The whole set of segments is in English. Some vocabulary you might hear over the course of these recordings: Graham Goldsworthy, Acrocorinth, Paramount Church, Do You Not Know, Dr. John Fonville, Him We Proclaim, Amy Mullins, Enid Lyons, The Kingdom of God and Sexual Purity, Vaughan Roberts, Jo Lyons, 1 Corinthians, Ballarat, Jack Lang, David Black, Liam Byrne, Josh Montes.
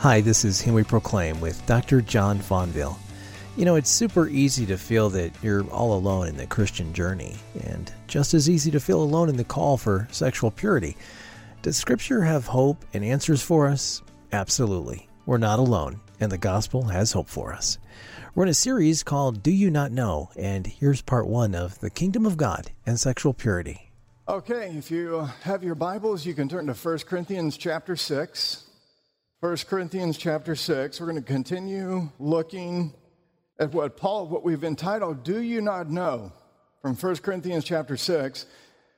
Hi, this is Him We Proclaim with Dr. John Fonville. You know, it's super easy to feel that you're all alone in the Christian journey, and just as easy to feel alone in the call for sexual purity. Does Scripture have hope and answers for us? Absolutely. We're not alone, and the gospel has hope for us. We're in a series called Do You Not Know? And here's part one of The Kingdom of God and Sexual Purity. Okay, if you have your Bibles, you can turn to 1 Corinthians chapter 6. 1 Corinthians chapter 6, we're going to continue looking at what we've entitled, Do You Not Know? From 1 Corinthians chapter 6,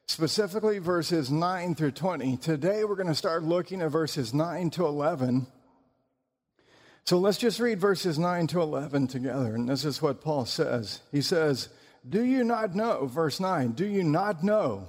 specifically verses 9 through 20. Today we're going to start looking at verses 9 to 11. So let's just read verses 9 to 11 together, and this is what Paul says. He says, Do you not know, verse 9, do you not know?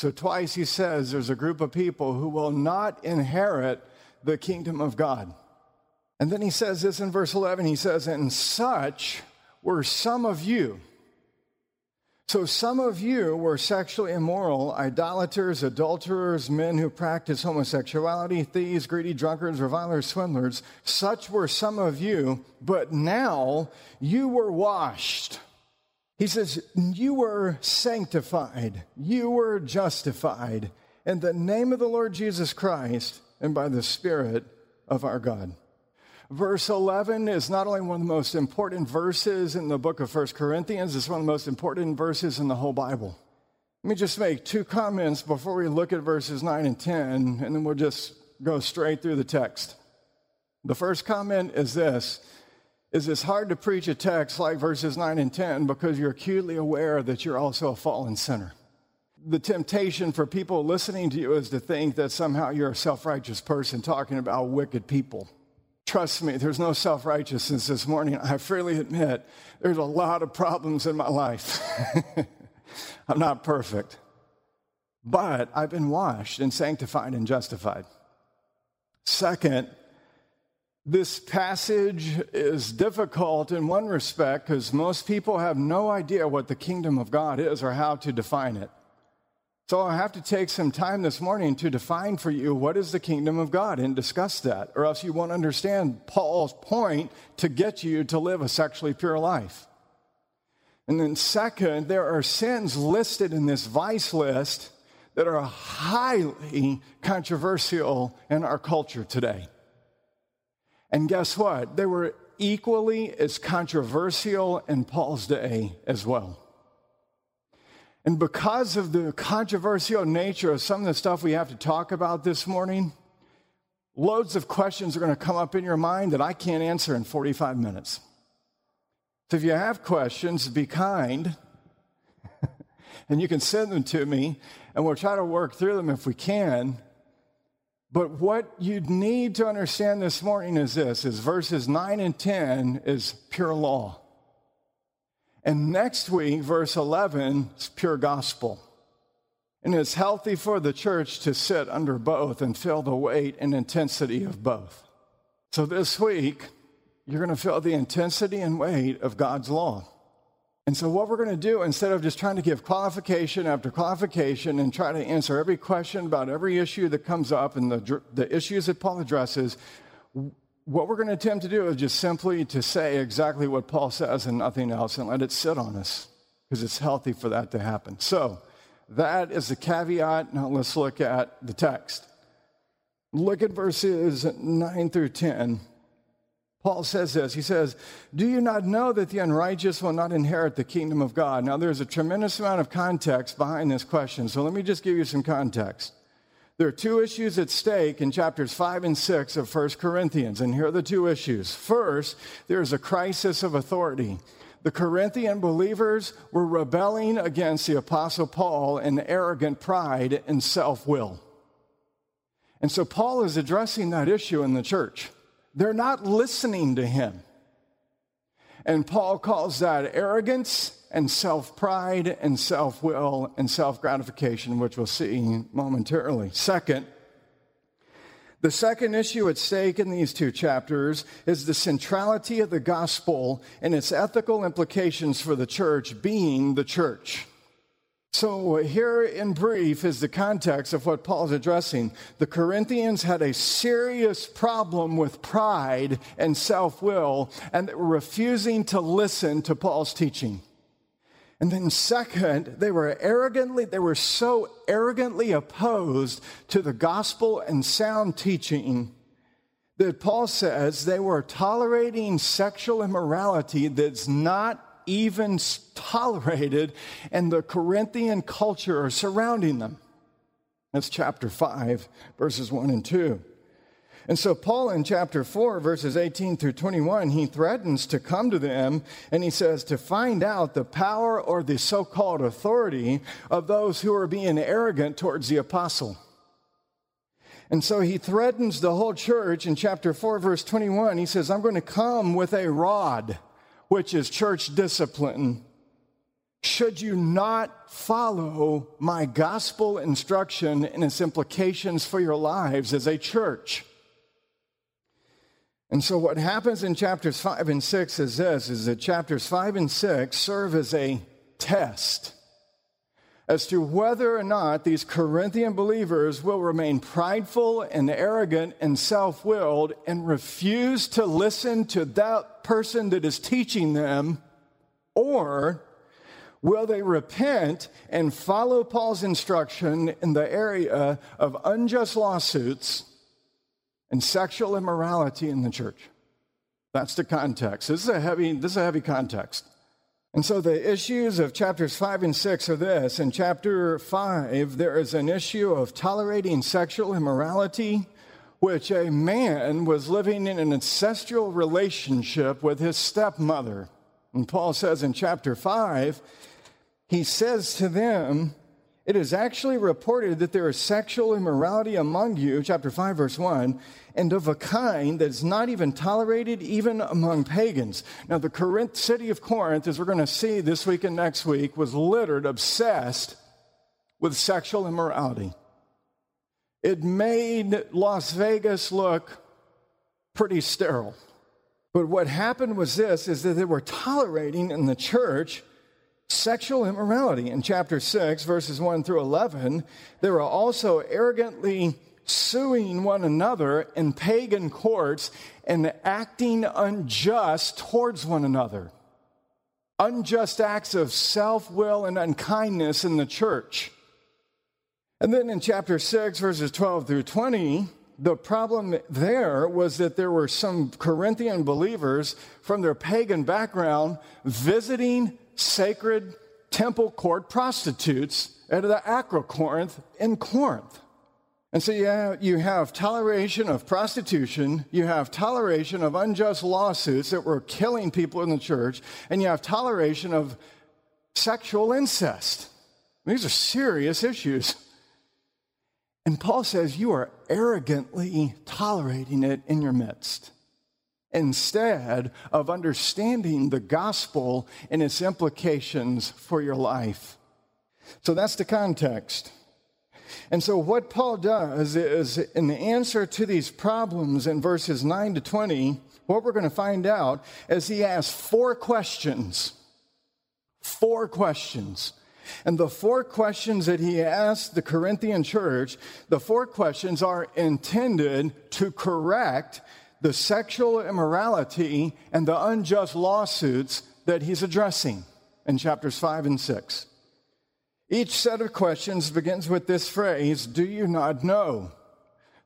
So twice he says there's a group of people who will not inherit the kingdom of God. And then he says this in verse 11. He says, and such were some of you. So some of you were sexually immoral, idolaters, adulterers, men who practice homosexuality, thieves, greedy, drunkards, revilers, swindlers. Such were some of you, but now you were washed. He says, you were sanctified, you were justified in the name of the Lord Jesus Christ and by the Spirit of our God. Verse 11 is not only one of the most important verses in the book of 1 Corinthians, it's one of the most important verses in the whole Bible. Let me just make two comments before we look at verses 9 and 10, and then we'll just go straight through the text. The first comment is this. It's hard to preach a text like verses 9 and 10 because you're acutely aware that you're also a fallen sinner. The temptation for people listening to you is to think that somehow you're a self-righteous person talking about wicked people. Trust me, there's no self-righteousness this morning. I freely admit there's a lot of problems in my life. I'm not perfect, but I've been washed and sanctified and justified. Second, this passage is difficult in one respect because most people have no idea what the kingdom of God is or how to define it. So I have to take some time this morning to define for you what is the kingdom of God and discuss that, or else you won't understand Paul's point to get you to live a sexually pure life. And then second, there are sins listed in this vice list that are highly controversial in our culture today. And guess what? They were equally as controversial in Paul's day as well. And because of the controversial nature of some of the stuff we have to talk about this morning, loads of questions are going to come up in your mind that I can't answer in 45 minutes. So if you have questions, be kind, and you can send them to me, and we'll try to work through them if we can. But what you need to understand this morning is this, is verses 9 and 10 is pure law. And next week, verse 11 is pure gospel. And it's healthy for the church to sit under both and feel the weight and intensity of both. So this week, you're going to feel the intensity and weight of God's law. And so what we're going to do, instead of just trying to give qualification after qualification and try to answer every question about every issue that comes up and the issues that Paul addresses, what we're going to attempt to do is just simply to say exactly what Paul says and nothing else and let it sit on us because it's healthy for that to happen. So that is the caveat. Now let's look at the text. Look at verses 9 through 10. Paul says this. He says, do you not know that the unrighteous will not inherit the kingdom of God? Now, there's a tremendous amount of context behind this question, so let me just give you some context. There are two issues at stake in chapters 5 and 6 of 1 Corinthians, and here are the two issues. First, there is a crisis of authority. The Corinthian believers were rebelling against the Apostle Paul in arrogant pride and self-will. And so Paul is addressing that issue in the church. They're not listening to him. And Paul calls that arrogance and self-pride and self-will and self-gratification, which we'll see momentarily. Second, the second issue at stake in these two chapters is the centrality of the gospel and its ethical implications for the church being the church. So here in brief is the context of what Paul's addressing. The Corinthians had a serious problem with pride and self-will, and they were refusing to listen to Paul's teaching. And then second, they were so arrogantly opposed to the gospel and sound teaching that Paul says they were tolerating sexual immorality that's not even tolerated in the Corinthian culture surrounding them. That's chapter 5, verses 1 and 2. And so Paul in chapter 4, verses 18 through 21, he threatens to come to them, and he says to find out the power or the so-called authority of those who are being arrogant towards the apostle. And so he threatens the whole church in chapter 4, verse 21. He says, I'm going to come with a rod, which is church discipline. Should you not follow my gospel instruction and its implications for your lives as a church? And so what happens in chapters 5 and 6 is this, is that chapters 5 and 6 serve as a test as to whether or not these Corinthian believers will remain prideful and arrogant and self-willed and refuse to listen to that person that is teaching them, or will they repent and follow Paul's instruction in the area of unjust lawsuits and sexual immorality in the church. That's the context. This is a heavy context. And so the issues of chapters 5 and 6 are this. In chapter 5, there is an issue of tolerating sexual immorality, which a man was living in an ancestral relationship with his stepmother. And Paul says in chapter 5, he says to them, it is actually reported that there is sexual immorality among you, chapter 5, verse 1, and of a kind that is not even tolerated even among pagans. Now, the city of Corinth, as we're going to see this week and next week, was littered, obsessed with sexual immorality. It made Las Vegas look pretty sterile. But what happened was this, is that they were tolerating in the church sexual immorality. In chapter 6, verses 1 through 11, they were also arrogantly suing one another in pagan courts and acting unjust towards one another. Unjust acts of self-will and unkindness in the church. And then in chapter 6, verses 12 through 20, the problem there was that there were some Corinthian believers from their pagan background visiting sacred temple court prostitutes out of the Acrocorinth in Corinth. And so you have toleration of prostitution, you have toleration of unjust lawsuits that were killing people in the church, and you have toleration of sexual incest. These are serious issues. And Paul says you are arrogantly tolerating it in your midst, instead of understanding the gospel and its implications for your life. So that's the context. And so what Paul does is, in the answer to these problems in verses 9 to 20, what we're going to find out is he asks four questions. Four questions. And the four questions that he asked the Corinthian church, the four questions are intended to correct the sexual immorality and the unjust lawsuits that he's addressing in chapters 5 and 6. Each set of questions begins with this phrase, do you not know?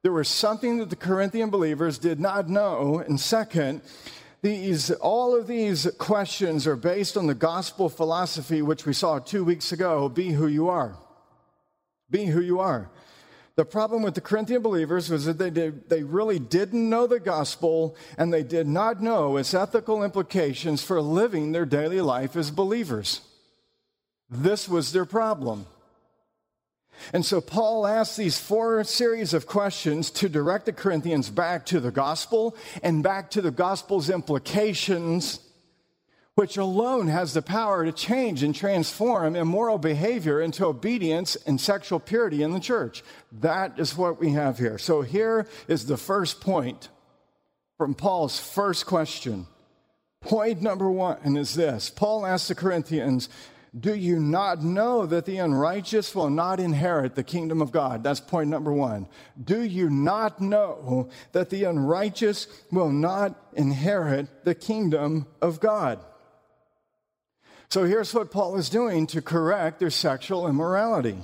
There was something that the Corinthian believers did not know. And second, all of these questions are based on the gospel philosophy, which we saw 2 weeks ago, be who you are. Be who you are. The problem with the Corinthian believers was that they really didn't know the gospel, and they did not know its ethical implications for living their daily life as believers. This was their problem. And so Paul asks these four series of questions to direct the Corinthians back to the gospel and back to the gospel's implications, which alone has the power to change and transform immoral behavior into obedience and sexual purity in the church. That is what we have here. So here is the first point from Paul's first question. Point number one is this. Paul asks the Corinthians, do you not know that the unrighteous will not inherit the kingdom of God? That's point number one. Do you not know that the unrighteous will not inherit the kingdom of God? So here's what Paul is doing to correct their sexual immorality.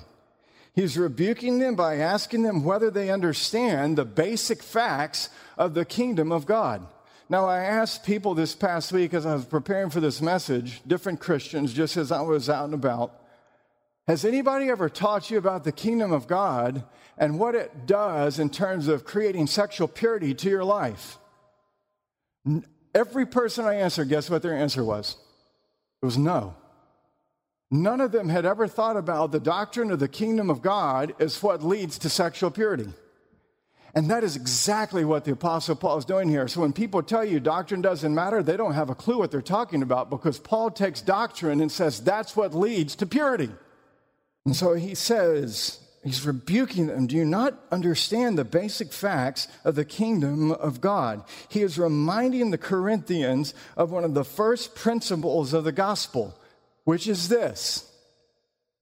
He's rebuking them by asking them whether they understand the basic facts of the kingdom of God. Now, I asked people this past week as I was preparing for this message, different Christians, just as I was out and about, has anybody ever taught you about the kingdom of God and what it does in terms of creating sexual purity to your life? Every person I answered, guess what their answer was? It was no. None of them had ever thought about the doctrine of the kingdom of God as what leads to sexual purity. And that is exactly what the Apostle Paul is doing here. So when people tell you doctrine doesn't matter, they don't have a clue what they're talking about, because Paul takes doctrine and says that's what leads to purity. And so he says, he's rebuking them. Do you not understand the basic facts of the kingdom of God? He is reminding the Corinthians of one of the first principles of the gospel, which is this.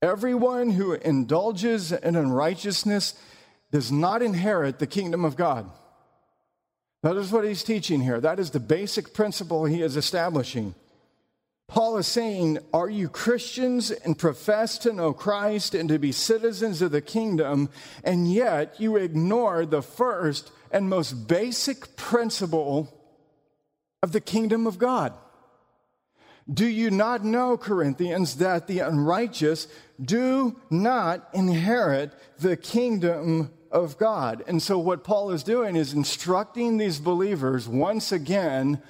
Everyone who indulges in unrighteousness does not inherit the kingdom of God. That is what he's teaching here. That is the basic principle he is establishing. Paul is saying, are you Christians and profess to know Christ and to be citizens of the kingdom, and yet you ignore the first and most basic principle of the kingdom of God? Do you not know, Corinthians, that the unrighteous do not inherit the kingdom of God? And so what Paul is doing is instructing these believers once again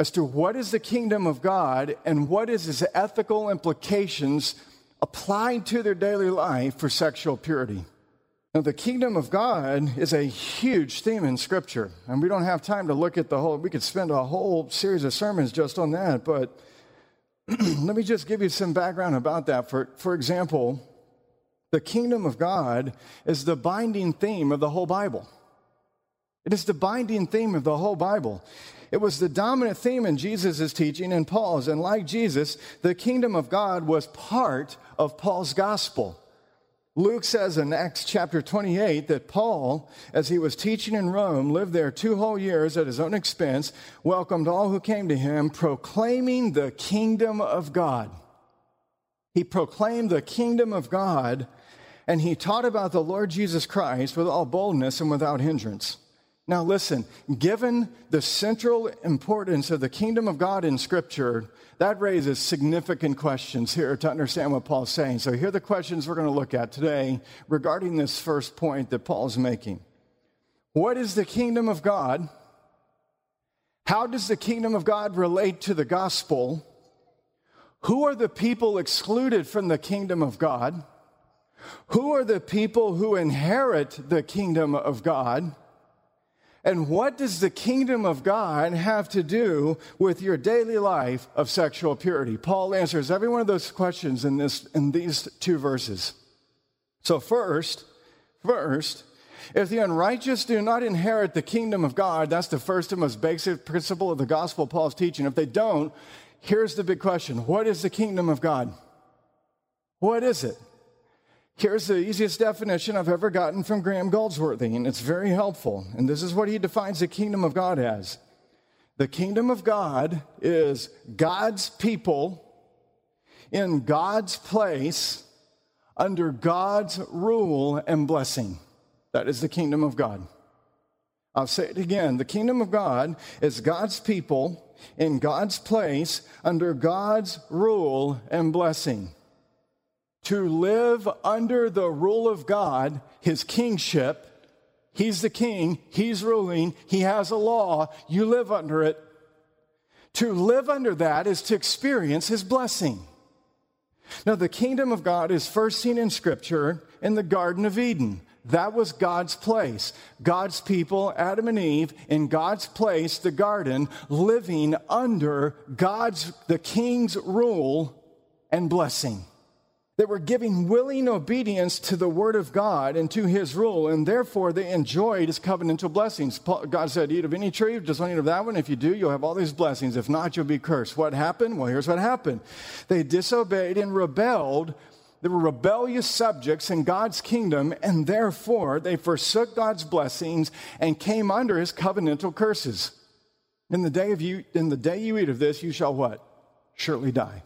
as to what is the kingdom of God and what is its ethical implications applied to their daily life for sexual purity. Now, the kingdom of God is a huge theme in Scripture, and we don't have time to look at the whole. We could spend a whole series of sermons just on that, but let me just give you some background about that. For example, the kingdom of God is the binding theme of the whole Bible. It is the binding theme of the whole Bible. It was the dominant theme in Jesus' teaching and Paul's. And like Jesus, the kingdom of God was part of Paul's gospel. Luke says in Acts chapter 28 that Paul, as he was teaching in Rome, lived there 2 whole years at his own expense, welcomed all who came to him, proclaiming the kingdom of God. He proclaimed the kingdom of God, and he taught about the Lord Jesus Christ with all boldness and without hindrance. Now listen, given the central importance of the kingdom of God in Scripture, that raises significant questions here to understand what Paul's saying. So here are the questions we're going to look at today regarding this first point that Paul's making. What is the kingdom of God? How does the kingdom of God relate to the gospel? Who are the people excluded from the kingdom of God? Who are the people who inherit the kingdom of God? And what does the kingdom of God have to do with your daily life of sexual purity? Paul answers every one of those questions in these 2 verses. So first, if the unrighteous do not inherit the kingdom of God, that's the first and most basic principle of the gospel Paul's teaching. If they don't, here's the big question. What is the kingdom of God? What is it? Here's the easiest definition I've ever gotten from Graham Goldsworthy, and it's very helpful. And this is what he defines the kingdom of God as. The kingdom of God is God's people in God's place under God's rule and blessing. That is the kingdom of God. I'll say it again. The kingdom of God is God's people in God's place under God's rule and blessing. To live under the rule of God, his kingship, he's the king, he's ruling, he has a law, you live under it. To live under that is to experience his blessing. Now, the kingdom of God is first seen in Scripture in the Garden of Eden. That was God's place. God's people, Adam and Eve, in God's place, the garden, living under God's, the king's rule and blessing. They were giving willing obedience to the word of God and to his rule, and therefore they enjoyed his covenantal blessings. God said, eat of any tree, just don't eat of that one. If you do, you'll have all these blessings. If not, you'll be cursed. What happened? Well, here's what happened. They disobeyed and rebelled. They were rebellious subjects in God's kingdom, and therefore they forsook God's blessings and came under his covenantal curses. In the day you eat of this, you shall what? Surely die.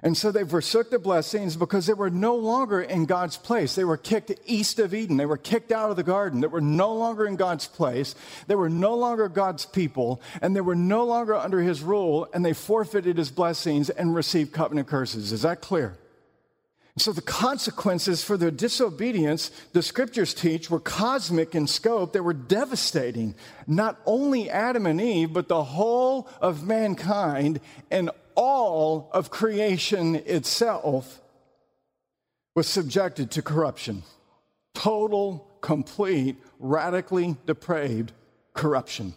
And so they forsook the blessings because they were no longer in God's place. They were kicked east of Eden. They were kicked out of the garden. They were no longer in God's place. They were no longer God's people, and they were no longer under his rule, and they forfeited his blessings and received covenant curses. Is that clear? So the consequences for their disobedience, the scriptures teach, were cosmic in scope. They were devastating. Not only Adam and Eve, but the whole of mankind and all of creation itself was subjected to corruption. Total, complete, radically depraved corruption.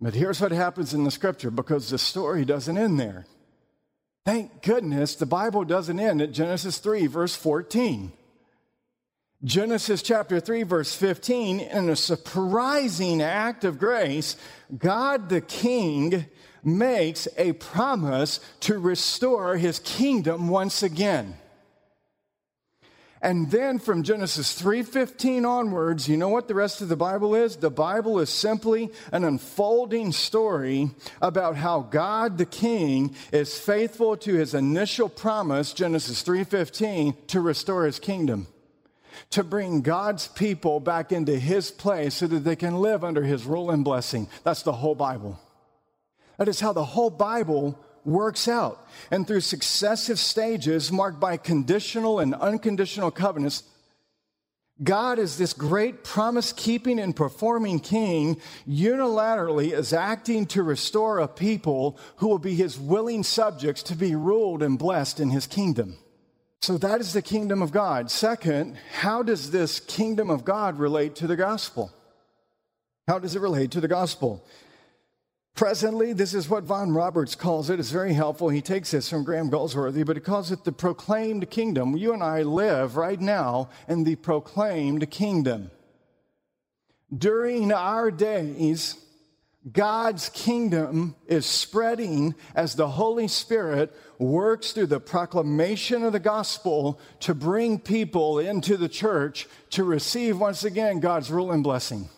But here's what happens in the scripture, because the story doesn't end there. Thank goodness the Bible doesn't end at Genesis 3, verse 14. Genesis chapter 3, verse 15, in a surprising act of grace, God the King makes a promise to restore his kingdom once again. And then from Genesis 3:15 onwards, you know what the rest of the Bible is? The Bible is simply an unfolding story about how God the King is faithful to his initial promise, Genesis 3:15, to restore his kingdom, to bring God's people back into his place so that they can live under his rule and blessing. That's the whole Bible. That is how the whole Bible works out. And through successive stages marked by conditional and unconditional covenants, God, as this great promise-keeping and performing king, unilaterally is acting to restore a people who will be his willing subjects to be ruled and blessed in his kingdom. So that is the kingdom of God. Second, how does this kingdom of God relate to the gospel? How does it relate to the gospel? Presently, this is what Vaughan Roberts calls it. It's very helpful. He takes this from Graham Goldsworthy, but he calls it the proclaimed kingdom. You and I live right now in the proclaimed kingdom. During our days, God's kingdom is spreading as the Holy Spirit works through the proclamation of the gospel to bring people into the church to receive once again God's rule and blessing.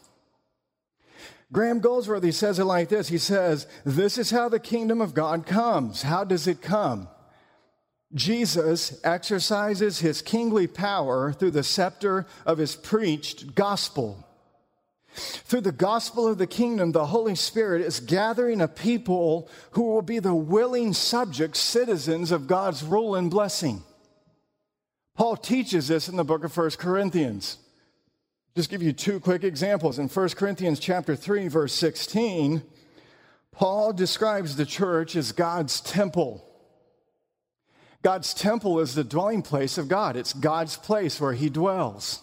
Graham Goldsworthy says it like this. He says, this is how the kingdom of God comes. How does it come? Jesus exercises his kingly power through the scepter of his preached gospel. Through the gospel of the kingdom, the Holy Spirit is gathering a people who will be the willing subjects, citizens of God's rule and blessing. Paul teaches this in the book of 1 Corinthians. Just give you two quick examples. In 1 Corinthians chapter 3, verse 16, Paul describes the church as God's temple. God's temple is the dwelling place of God. It's God's place where he dwells.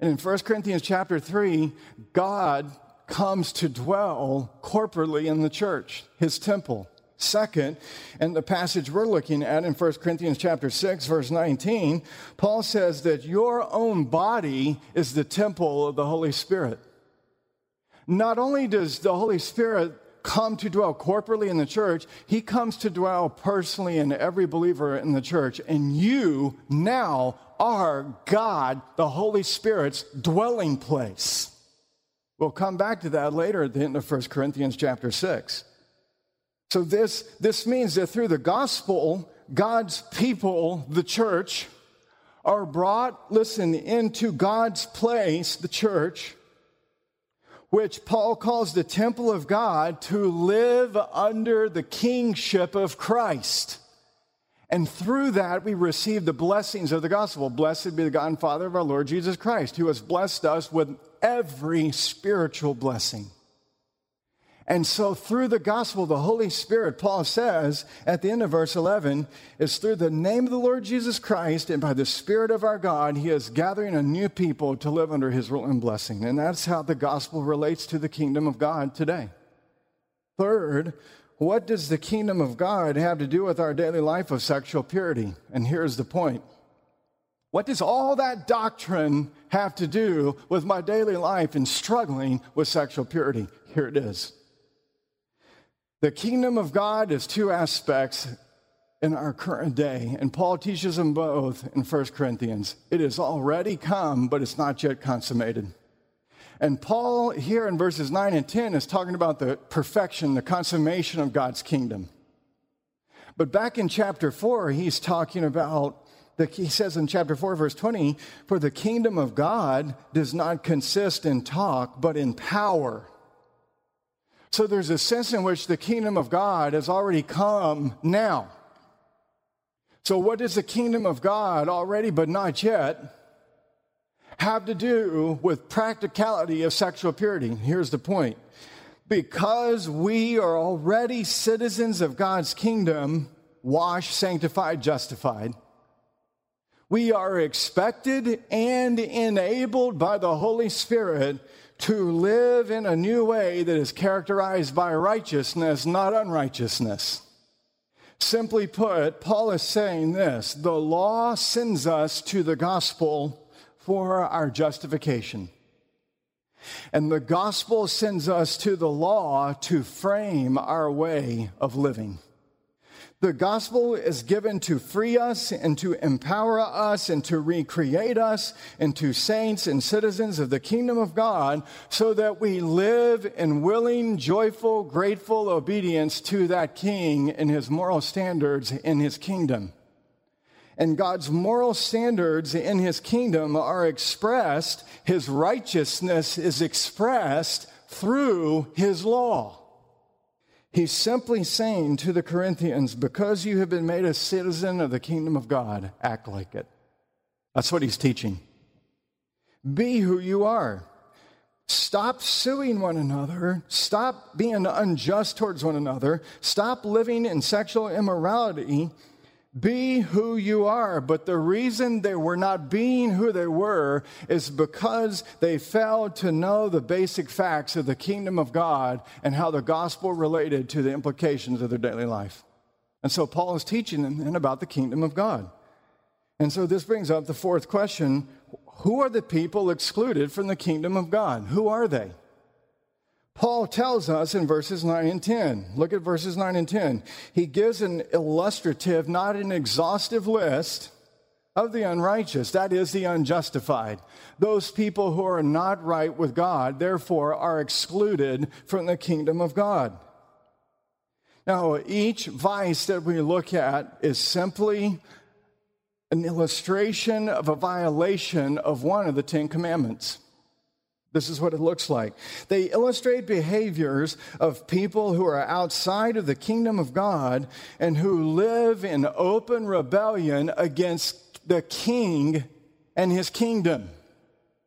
And in 1 Corinthians chapter 3, God comes to dwell corporately in the church, his temple. Second, and the passage we're looking at in 1 Corinthians chapter 6, verse 19, Paul says that your own body is the temple of the Holy Spirit. Not only does the Holy Spirit come to dwell corporately in the church, he comes to dwell personally in every believer in the church. And you now are God, the Holy Spirit's dwelling place. We'll come back to that later at the end of 1 Corinthians chapter 6. So this means that through the gospel, God's people, the church, are brought, listen, into God's place, the church, which Paul calls the temple of God, to live under the kingship of Christ. And through that, we receive the blessings of the gospel. Blessed be the God and Father of our Lord Jesus Christ, who has blessed us with every spiritual blessing. And so through the gospel, the Holy Spirit, Paul says at the end of verse 11, is through the name of the Lord Jesus Christ and by the Spirit of our God, he is gathering a new people to live under his rule and blessing. And that's how the gospel relates to the kingdom of God today. Third, what does the kingdom of God have to do with our daily life of sexual purity? And here's the point. What does all that doctrine have to do with my daily life and struggling with sexual purity? Here it is. The kingdom of God is two aspects in our current day, and Paul teaches them both in 1 Corinthians. It has already come, but it's not yet consummated. And Paul here in verses 9 and 10 is talking about the perfection, the consummation of God's kingdom. But back in chapter 4, he's talking about, he says in chapter 4, verse 20, for the kingdom of God does not consist in talk, but in power. So there's a sense in which the kingdom of God has already come now. So what is the kingdom of God already but not yet have to do with practicality of sexual purity? Here's the point. Because we are already citizens of God's kingdom, washed, sanctified, justified, we are expected and enabled by the Holy Spirit to live in a new way that is characterized by righteousness, not unrighteousness. Simply put, Paul is saying this: the law sends us to the gospel for our justification. And the gospel sends us to the law to frame our way of living. The gospel is given to free us and to empower us and to recreate us into saints and citizens of the kingdom of God so that we live in willing, joyful, grateful obedience to that king and his moral standards in his kingdom. And God's moral standards in his kingdom are expressed, his righteousness is expressed through his law. He's simply saying to the Corinthians, because you have been made a citizen of the kingdom of God, act like it. That's what he's teaching. Be who you are. Stop suing one another. Stop being unjust towards one another. Stop living in sexual immorality. Be who you are. But the reason they were not being who they were is because they failed to know the basic facts of the kingdom of God and how the gospel related to the implications of their daily life. And so Paul is teaching them then about the kingdom of God. And so this brings up the fourth question: who are the people excluded from the kingdom of God? Who are they? Paul tells us in verses 9 and 10. Look at verses 9 and 10. He gives an illustrative, not an exhaustive list of the unrighteous, that is, the unjustified. Those people who are not right with God, therefore, are excluded from the kingdom of God. Now, each vice that we look at is simply an illustration of a violation of one of the Ten Commandments. This is what it looks like. They illustrate behaviors of people who are outside of the kingdom of God and who live in open rebellion against the king and his kingdom.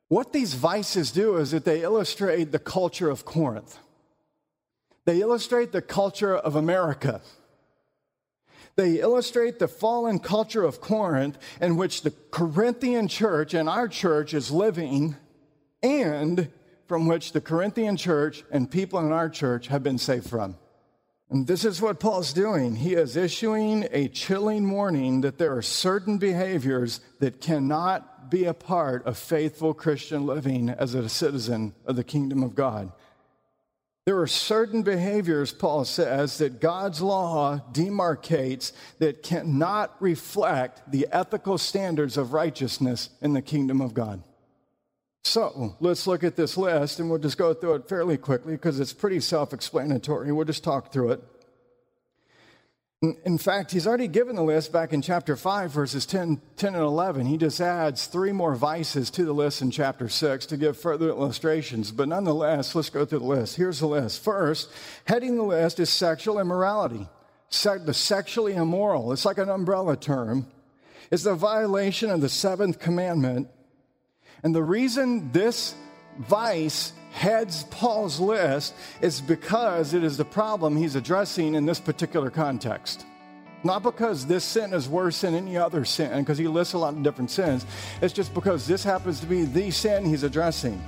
What these vices do is that they illustrate the culture of Corinth. They illustrate the culture of America. They illustrate the fallen culture of Corinth in which the Corinthian church and our church is living, and from which the Corinthian church and people in our church have been saved from. And this is what Paul's doing. He is issuing a chilling warning that there are certain behaviors that cannot be a part of faithful Christian living as a citizen of the kingdom of God. There are certain behaviors, Paul says, that God's law demarcates that cannot reflect the ethical standards of righteousness in the kingdom of God. So let's look at this list, and we'll just go through it fairly quickly because it's pretty self-explanatory. We'll just talk through it. In fact, he's already given the list back in chapter 5, verses 10 and 11. He just adds three more vices to the list in chapter 6 to give further illustrations. But nonetheless, let's go through the list. Here's the list. First, heading the list is sexual immorality, the sexually immoral. It's like an umbrella term. It's the violation of the seventh commandment. And the reason this vice heads Paul's list is because it is the problem he's addressing in this particular context. Not because this sin is worse than any other sin, because he lists a lot of different sins. It's just because this happens to be the sin he's addressing.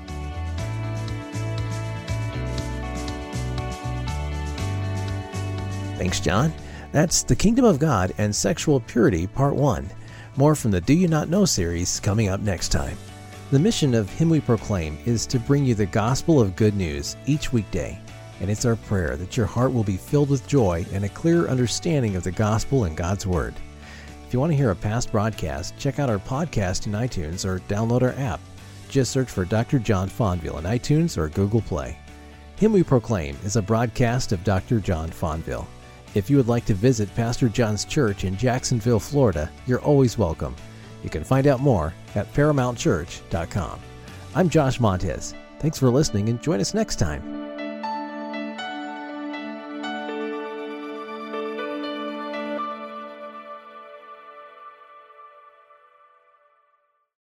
Thanks, John. That's The Kingdom of God and Sexual Purity, Part 1. More from the Do You Not Know series coming up next time. The mission of Him We Proclaim is to bring you the gospel of good news each weekday. And it's our prayer that your heart will be filled with joy and a clear understanding of the gospel and God's word. If you want to hear a past broadcast, check out our podcast in iTunes or download our app. Just search for Dr. John Fonville in iTunes or Google Play. Him We Proclaim is a broadcast of Dr. John Fonville. If you would like to visit Pastor John's church in Jacksonville, Florida, you're always welcome. You can find out more at ParamountChurch.com. I'm Josh Montes. Thanks for listening and join us next time.